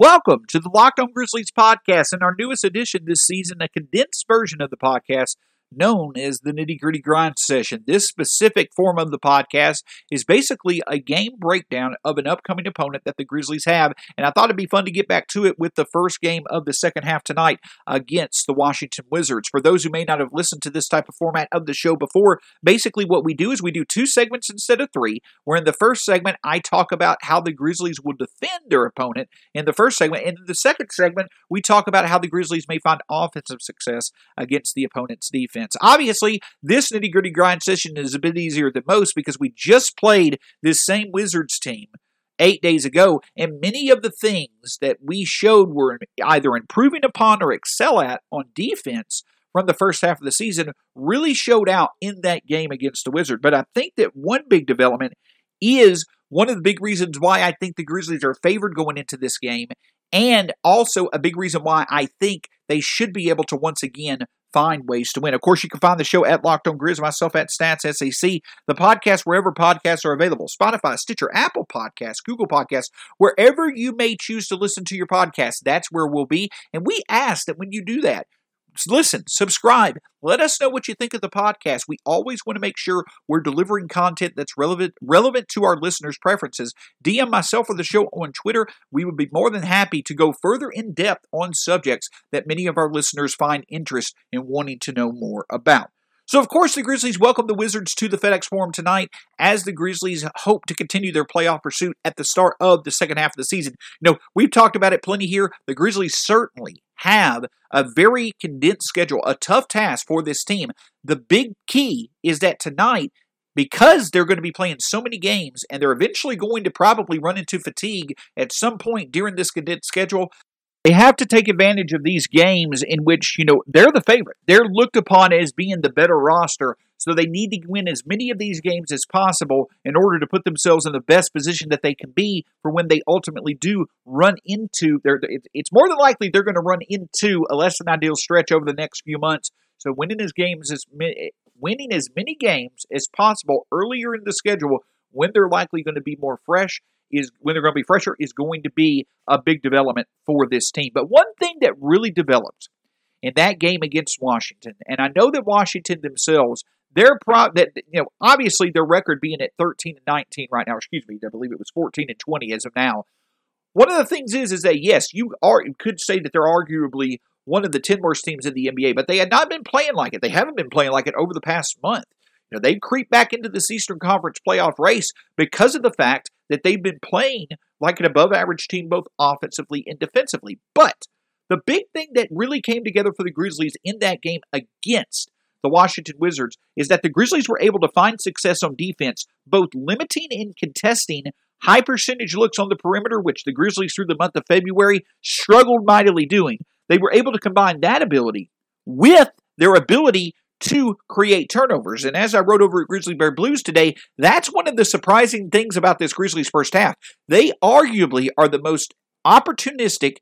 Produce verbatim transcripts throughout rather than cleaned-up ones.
Welcome to the Locked On Grizzlies podcast and our newest edition this season, a condensed version of the podcast known as the Nitty Gritty Grind Session. This specific form of the podcast is basically a game breakdown of an upcoming opponent that the Grizzlies have, and I thought it'd be fun to get back to it with the first game of the second half tonight against the Washington Wizards. For those who may not have listened to this type of format of the show before, basically what we do is we do two segments instead of three, where in the first segment I talk about how the Grizzlies will defend their opponent in the first segment, and in the second segment we talk about how the Grizzlies may find offensive success against the opponent's defense. Obviously, this nitty-gritty grind session is a bit easier than most because we just played this same Wizards team eight days ago, and many of the things that we showed were either improving upon or excel at on defense from the first half of the season really showed out in that game against the Wizards. But I think that one big development is one of the big reasons why I think the Grizzlies are favored going into this game, and also a big reason why I think they should be able to once again find ways to win. Of course, you can find the show at Locked On Grizz, myself at Stats S A C, the podcast wherever podcasts are available, Spotify, Stitcher, Apple Podcasts, Google Podcasts, wherever you may choose to listen to your podcast, that's where we'll be. And we ask that when you do that, listen, subscribe, let us know what you think of the podcast. We always want to make sure we're delivering content that's relevant relevant to our listeners' preferences. D M myself or the show on Twitter. We would be more than happy to go further in depth on subjects that many of our listeners find interest in wanting to know more about. So, of course, the Grizzlies welcome the Wizards to the FedEx Forum tonight as the Grizzlies hope to continue their playoff pursuit at the start of the second half of the season. You know, we've talked about it plenty here. The Grizzlies certainly have a very condensed schedule, a tough task for this team. The big key is that tonight, because they're going to be playing so many games and they're eventually going to probably run into fatigue at some point during this condensed schedule, they have to take advantage of these games in which, you know, they're the favorite. They're looked upon as being the better roster, so they need to win as many of these games as possible in order to put themselves in the best position that they can be for when they ultimately do run into their, it's more than likely they're going to run into a less than ideal stretch over the next few months. So winning as games as winning as many games as possible earlier in the schedule when they're likely going to be more fresh is when they're going to be fresher is going to be a big development for this team. But one thing that really developed in that game against Washington, and I know that Washington themselves, they're pro- that you know obviously their record being at thirteen and nineteen right now, excuse me, I believe it was fourteen and twenty as of now. One of the things is is that yes, you are you could say that they're arguably one of the ten worst teams in the N B A, but they had not been playing like it. They haven't been playing like it over the past month. You know, they've creeped back into this Eastern Conference playoff race because of the fact that they've been playing like an above-average team both offensively and defensively. But the big thing that really came together for the Grizzlies in that game against the Washington Wizards is that the Grizzlies were able to find success on defense, both limiting and contesting high percentage looks on the perimeter, which the Grizzlies through the month of February struggled mightily doing. They were able to combine that ability with their ability to create turnovers. And as I wrote over at Grizzly Bear Blues today, that's one of the surprising things about this Grizzlies first half. They arguably are the most opportunistic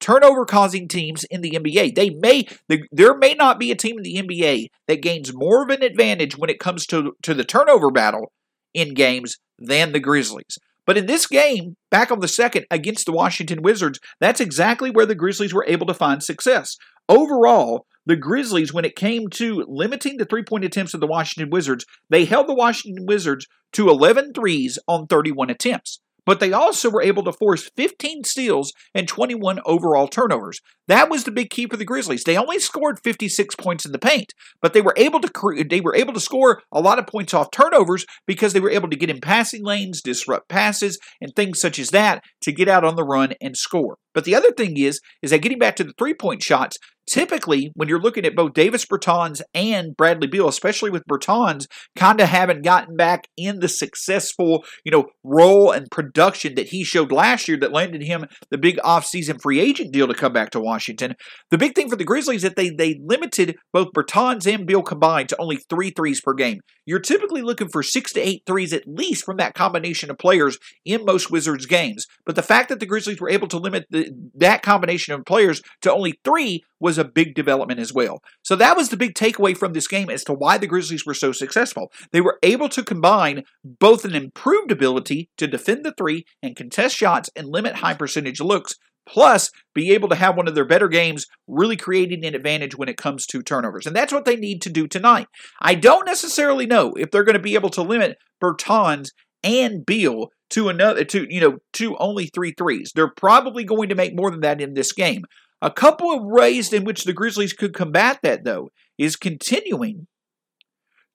turnover-causing teams in the N B A. They may the, there may not be a team in the N B A that gains more of an advantage when it comes to, to the turnover battle in games than the Grizzlies. But in this game, back on the second against the Washington Wizards, that's exactly where the Grizzlies were able to find success. Overall, the Grizzlies, when it came to limiting the three-point attempts of the Washington Wizards, they held the Washington Wizards to eleven threes on thirty-one attempts. But they also were able to force fifteen steals and twenty-one overall turnovers. That was the big key for the Grizzlies. They only scored fifty-six points in the paint, but they were able to cre- they were able to score a lot of points off turnovers because they were able to get in passing lanes, disrupt passes, and things such as that to get out on the run and score. But the other thing is, is that getting back to the three-point shots, typically when you're looking at both Davis Bertans and Bradley Beal, especially with Bertans, kind of haven't gotten back in the successful, you know, role and production that he showed last year that landed him the big offseason free agent deal to come back to Washington. The big thing for the Grizzlies is that they, they limited both Bertans and Beal combined to only three threes per game. You're typically looking for six to eight threes at least from that combination of players in most Wizards games. But the fact that the Grizzlies were able to limit the that combination of players to only three was a big development as well. So that was the big takeaway from this game as to why the Grizzlies were so successful. They were able to combine both an improved ability to defend the three and contest shots and limit high percentage looks plus be able to have one of their better games, really creating an advantage when it comes to turnovers. And that's what they need to do tonight. I don't necessarily know if they're going to be able to limit Bertans and Beal to another to you know to only three threes. They're probably going to make more than that in this game. A couple of ways in which the Grizzlies could combat that, though, is continuing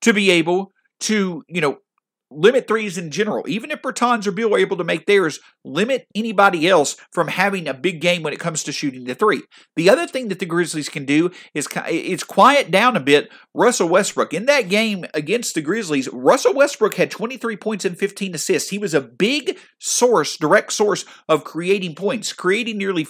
to be able to, you know, limit threes in general. Even if Bertans or Beal are able to make theirs, limit anybody else from having a big game when it comes to shooting the three. The other thing that the Grizzlies can do is it's quiet down a bit Russell Westbrook. In that game against the Grizzlies, Russell Westbrook had twenty-three points and fifteen assists. He was a big source, direct source of creating points, creating nearly,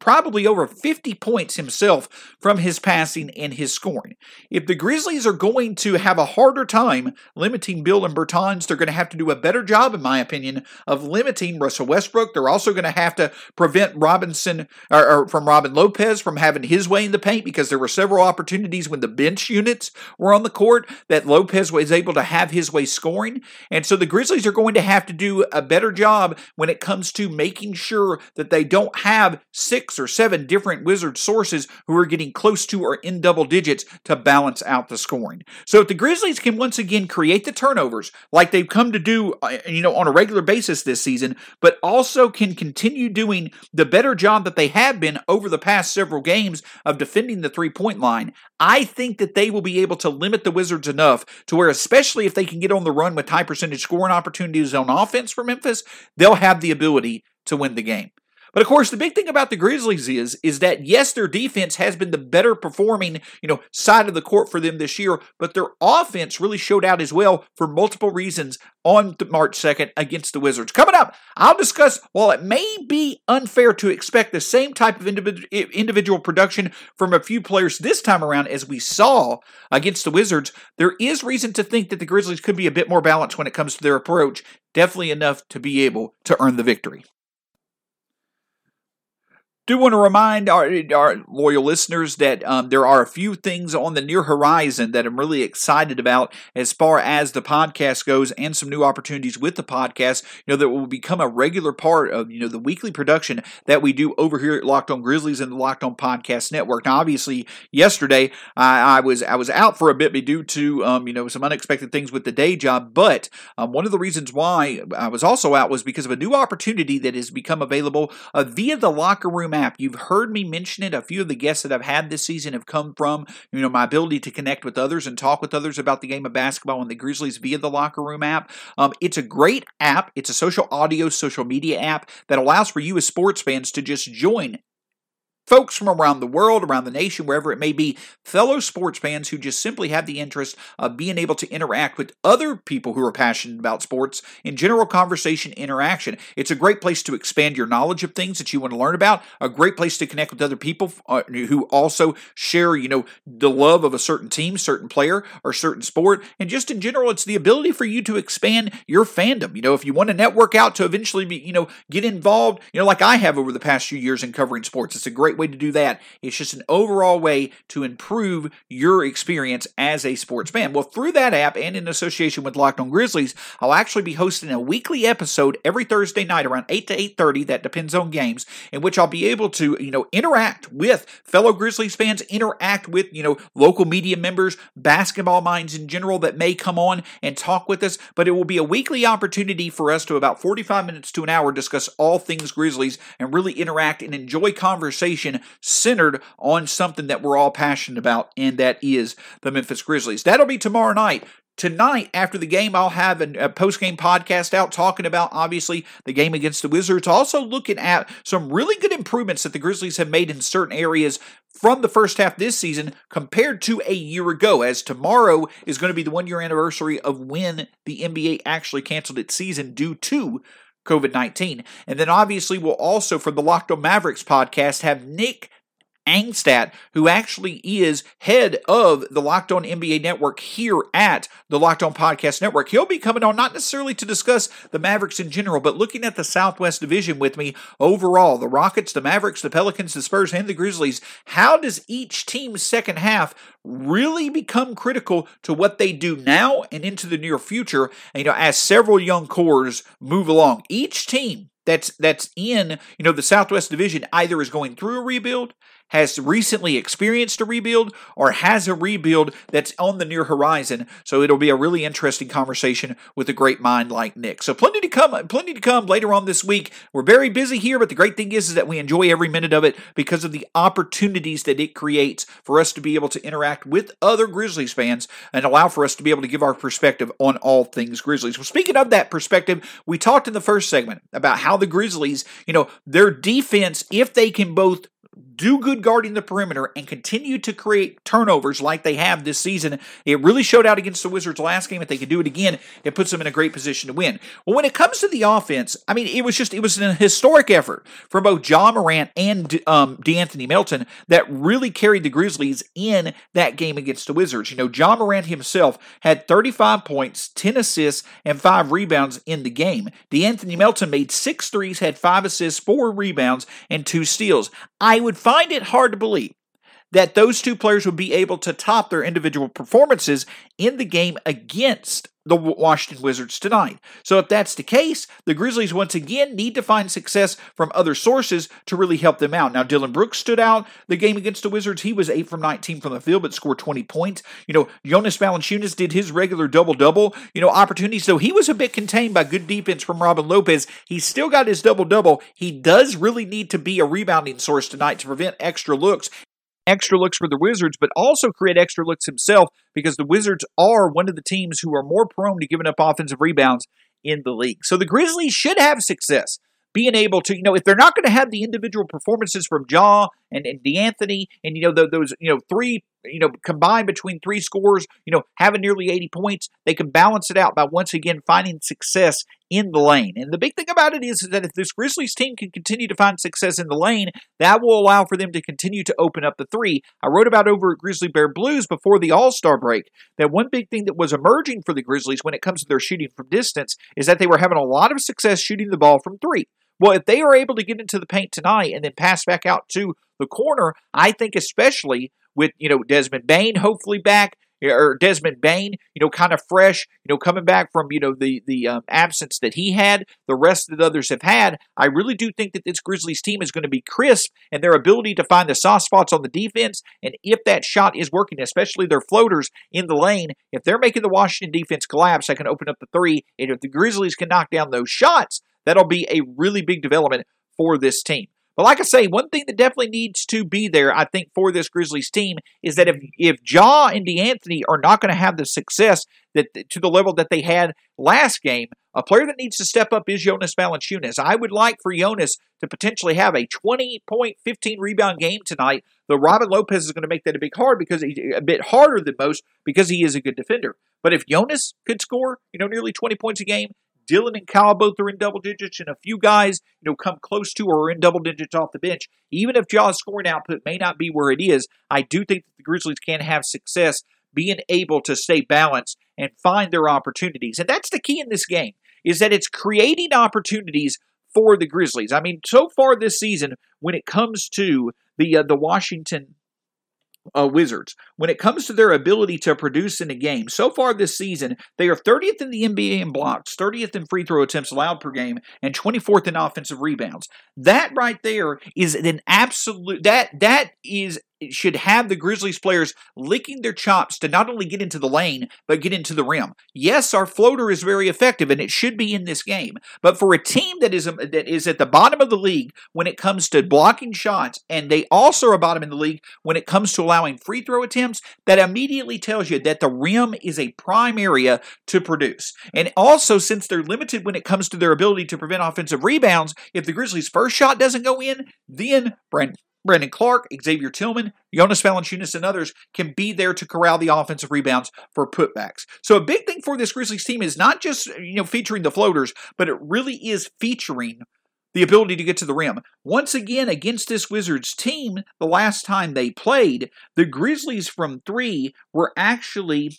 probably over fifty points himself from his passing and his scoring. If the Grizzlies are going to have a harder time limiting Beal and Bertans, they're going to have to do a better job, in my opinion, of limiting Russell Westbrook. They're also going to have to prevent Robinson or, or from Robin Lopez from having his way in the paint, because there were several opportunities when the bench units were on the court that Lopez was able to have his way scoring. And so the Grizzlies are going to have to do a better job when it comes to making sure that they don't have six or seven different Wizard sources who are getting close to or in double digits to balance out the scoring. So if the Grizzlies can once again create the turnovers like they've come to do, you know, on a regular basis this season, but also can continue doing the better job that they have been over the past several games of defending the three-point line, I think that they will be able to limit the Wizards enough to where, especially if they can get on the run with high percentage scoring opportunities on offense for Memphis, they'll have the ability to win the game. But, of course, the big thing about the Grizzlies is, is that, yes, their defense has been the better performing, you know, side of the court for them this year, but their offense really showed out as well for multiple reasons on March second against the Wizards. Coming up, I'll discuss, while it may be unfair to expect the same type of individ- individual production from a few players this time around as we saw against the Wizards, there is reason to think that the Grizzlies could be a bit more balanced when it comes to their approach, definitely enough to be able to earn the victory. I do want to remind our, our loyal listeners that um, there are a few things on the near horizon that I'm really excited about as far as the podcast goes, and some new opportunities with the podcast, you know, that will become a regular part of, you know, the weekly production that we do over here at Locked On Grizzlies and the Locked On Podcast Network. Now, obviously, yesterday I, I was I was out for a bit due to um, you know some unexpected things with the day job, but um, one of the reasons why I was also out was because of a new opportunity that has become available uh, via the Locker Room app. You've heard me mention it. A few of the guests that I've had this season have come from, you know, my ability to connect with others and talk with others about the game of basketball and the Grizzlies via the Locker Room app. Um, it's a great app. It's a social audio, social media app that allows for you as sports fans to just join folks from around the world, around the nation, wherever it may be, fellow sports fans who just simply have the interest of being able to interact with other people who are passionate about sports in general conversation interaction. It's a great place to expand your knowledge of things that you want to learn about, a great place to connect with other people who also share, you know, the love of a certain team, certain player, or certain sport. And just in general, it's the ability for you to expand your fandom. You know, if you want to network out to eventually be, you know, get involved, you know, like I have over the past few years in covering sports, it's a great way to do that. It's just an overall way to improve your experience as a sports fan. Well, through that app and in association with Locked On Grizzlies, I'll actually be hosting a weekly episode every Thursday night around eight to eight thirty, that depends on games, in which I'll be able to, you know, interact with fellow Grizzlies fans, interact with, you know, local media members, basketball minds in general that may come on and talk with us, but it will be a weekly opportunity for us to about forty-five minutes to an hour discuss all things Grizzlies and really interact and enjoy conversation centered on something that we're all passionate about, and that is the Memphis Grizzlies. That'll be tomorrow night. Tonight, after the game, I'll have a, a post-game podcast out talking about, obviously, the game against the Wizards, also looking at some really good improvements that the Grizzlies have made in certain areas from the first half this season compared to a year ago, as tomorrow is going to be the one-year anniversary of when the N B A actually canceled its season due to covid nineteen. And then obviously we'll also, for the Locked On Mavericks podcast, have Nick Angstadt, who actually is head of the Locked On N B A Network here at the Locked On Podcast Network. He'll be coming on not necessarily to discuss the Mavericks in general, but looking at the Southwest Division with me overall, the Rockets, the Mavericks, the Pelicans, the Spurs, and the Grizzlies. How does each team's second half really become critical to what they do now and into the near future, you know, as several young cores move along? Each team that's that's in, you know, the Southwest Division either is going through a rebuild, has recently experienced a rebuild, or has a rebuild that's on the near horizon. So it'll be a really interesting conversation with a great mind like Nick. So plenty to come, plenty to come later on this week. We're very busy here, but the great thing is, is that we enjoy every minute of it because of the opportunities that it creates for us to be able to interact with other Grizzlies fans and allow for us to be able to give our perspective on all things Grizzlies. Well, speaking of that perspective, we talked in the first segment about how the Grizzlies, you know, their defense, if they can both do good guarding the perimeter and continue to create turnovers like they have this season. It really showed out against the Wizards last game. If they could do it again, it puts them in a great position to win. Well, when it comes to the offense, I mean, it was just, it was an historic effort from both Ja Morant and um, De'Anthony Melton that really carried the Grizzlies in that game against the Wizards. You know, Ja Morant himself had thirty-five points, ten assists, and five rebounds in the game. De'Anthony Melton made six threes, had five assists, four rebounds, and two steals. I would find it hard to believe that those two players would be able to top their individual performances in the game against the Washington Wizards tonight. So if that's the case, the Grizzlies once again need to find success from other sources to really help them out. Now, Dillon Brooks stood out the game against the Wizards. He was eight from nineteen from the field, but scored twenty points. You know, Jonas Valanciunas did his regular double-double, you know, opportunities, though he was a bit contained by good defense from Robin Lopez. He still got his double-double. He does really need to be a rebounding source tonight to prevent extra looks. Extra looks for the Wizards, but also create extra looks himself because the Wizards are one of the teams who are more prone to giving up offensive rebounds in the league. So the Grizzlies should have success being able to, you know, if they're not going to have the individual performances from Ja and, and De'Anthony and, you know, the, those, you know, three, you know, combined between three scores, you know, having nearly eighty points, they can balance it out by once again finding success in the lane. And the big thing about it is that if this Grizzlies team can continue to find success in the lane, that will allow for them to continue to open up the three. I wrote about over at Grizzly Bear Blues before the All-Star break that one big thing that was emerging for the Grizzlies when it comes to their shooting from distance is that they were having a lot of success shooting the ball from three. Well, if they are able to get into the paint tonight and then pass back out to the corner, I think especially with, you know, Desmond Bane hopefully back, or Desmond Bane, you know, kind of fresh, you know, coming back from, you know, the the um, absence that he had, the rest that others have had, I really do think that this Grizzlies team is going to be crisp and their ability to find the soft spots on the defense, and if that shot is working, especially their floaters in the lane, if they're making the Washington defense collapse, I can open up the three, and if the Grizzlies can knock down those shots, that'll be a really big development for this team. But like I say, one thing that definitely needs to be there, I think, for this Grizzlies team is that if, if Ja and De'Anthony are not going to have the success that to the level that they had last game, a player that needs to step up is Jonas Valanciunas. I would like for Jonas to potentially have a twenty point, fifteen rebound game tonight, though Robin Lopez is going to make that a big hard because he's a bit harder than most because he is a good defender. But if Jonas could score, you know, nearly twenty points a game, Dillon and Kyle both are in double digits, and a few guys, you know, come close to or are in double digits off the bench. Even if Ja's scoring output may not be where it is, I do think that the Grizzlies can have success being able to stay balanced and find their opportunities. And that's the key in this game, is that it's creating opportunities for the Grizzlies. I mean, so far this season, when it comes to the uh, the Washington Uh, Wizards. When it comes to their ability to produce in a game, so far this season, they are thirtieth in the N B A in blocks, thirtieth in free throw attempts allowed per game, and twenty-fourth in offensive rebounds. That right there is an absolute, that that is It should have the Grizzlies players licking their chops to not only get into the lane, but get into the rim. Yes, our floater is very effective, and it should be in this game. But for a team that is a, that is at the bottom of the league when it comes to blocking shots, and they also are bottom in the league when it comes to allowing free throw attempts, that immediately tells you that the rim is a prime area to produce. And also, since they're limited when it comes to their ability to prevent offensive rebounds, if the Grizzlies' first shot doesn't go in, then Brandon Brandon Clarke, Xavier Tillman, Jonas Valanciunas, and others can be there to corral the offensive rebounds for putbacks. So a big thing for this Grizzlies team is not just, you know, featuring the floaters, but it really is featuring the ability to get to the rim. Once again, against this Wizards team, the last time they played, the Grizzlies from three were actually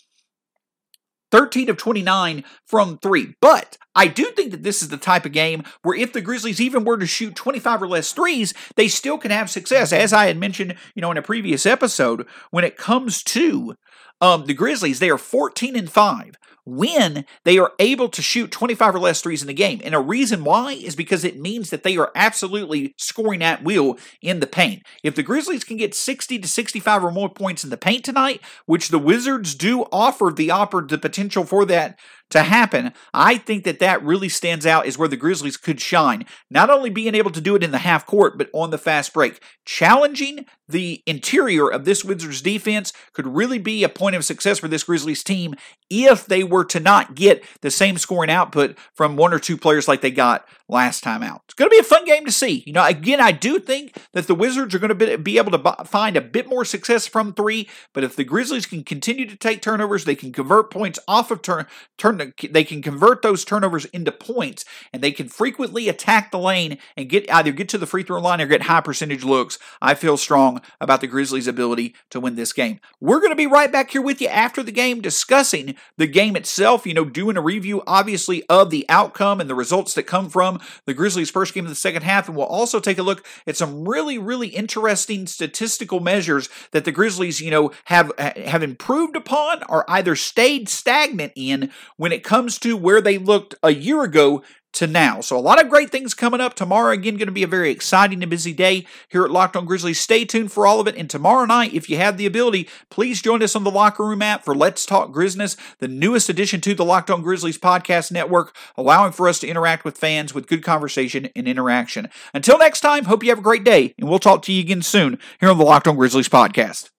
thirteen of twenty-nine from three. But I do think that this is the type of game where if the Grizzlies even were to shoot twenty-five or less threes, they still can have success. As I had mentioned, you know, in a previous episode, when it comes to um, the Grizzlies, they are fourteen and five when they are able to shoot twenty-five or less threes in a game. And a reason why is because it means that they are absolutely scoring at will in the paint. If the Grizzlies can get sixty to sixty-five or more points in the paint tonight, which the Wizards do offer the, oppor- the potential for that to happen, I think that that really stands out as where the Grizzlies could shine. Not only being able to do it in the half court, but on the fast break. Challenging the interior of this Wizards defense could really be a point of success for this Grizzlies team if they were to not get the same scoring output from one or two players like they got last time out. It's going to be a fun game to see. You know, again, I do think that the Wizards are going to be able to find a bit more success from three, but if the Grizzlies can continue to take turnovers, they can convert points off of turn, turn they can convert those turnovers into points, and they can frequently attack the lane and get either get to the free throw line or get high percentage looks. I feel strong about the Grizzlies' ability to win this game. We're going to be right back here with you after the game discussing the game itself, you know, doing a review, obviously, of the outcome and the results that come from the Grizzlies' first game of the second half, and we'll also take a look at some really, really interesting statistical measures that the Grizzlies, you know, have have improved upon or either stayed stagnant in when it comes to where they looked a year ago to now. So a lot of great things coming up tomorrow. Again, going to be a very exciting and busy day here at Locked On Grizzlies. Stay tuned for all of it. And tomorrow night, if you have the ability, please join us on the Locker Room app for Let's Talk Grizness, the newest addition to the Locked On Grizzlies podcast network, allowing for us to interact with fans with good conversation and interaction. Until next time, hope you have a great day, and we'll talk to you again soon here on the Locked On Grizzlies podcast.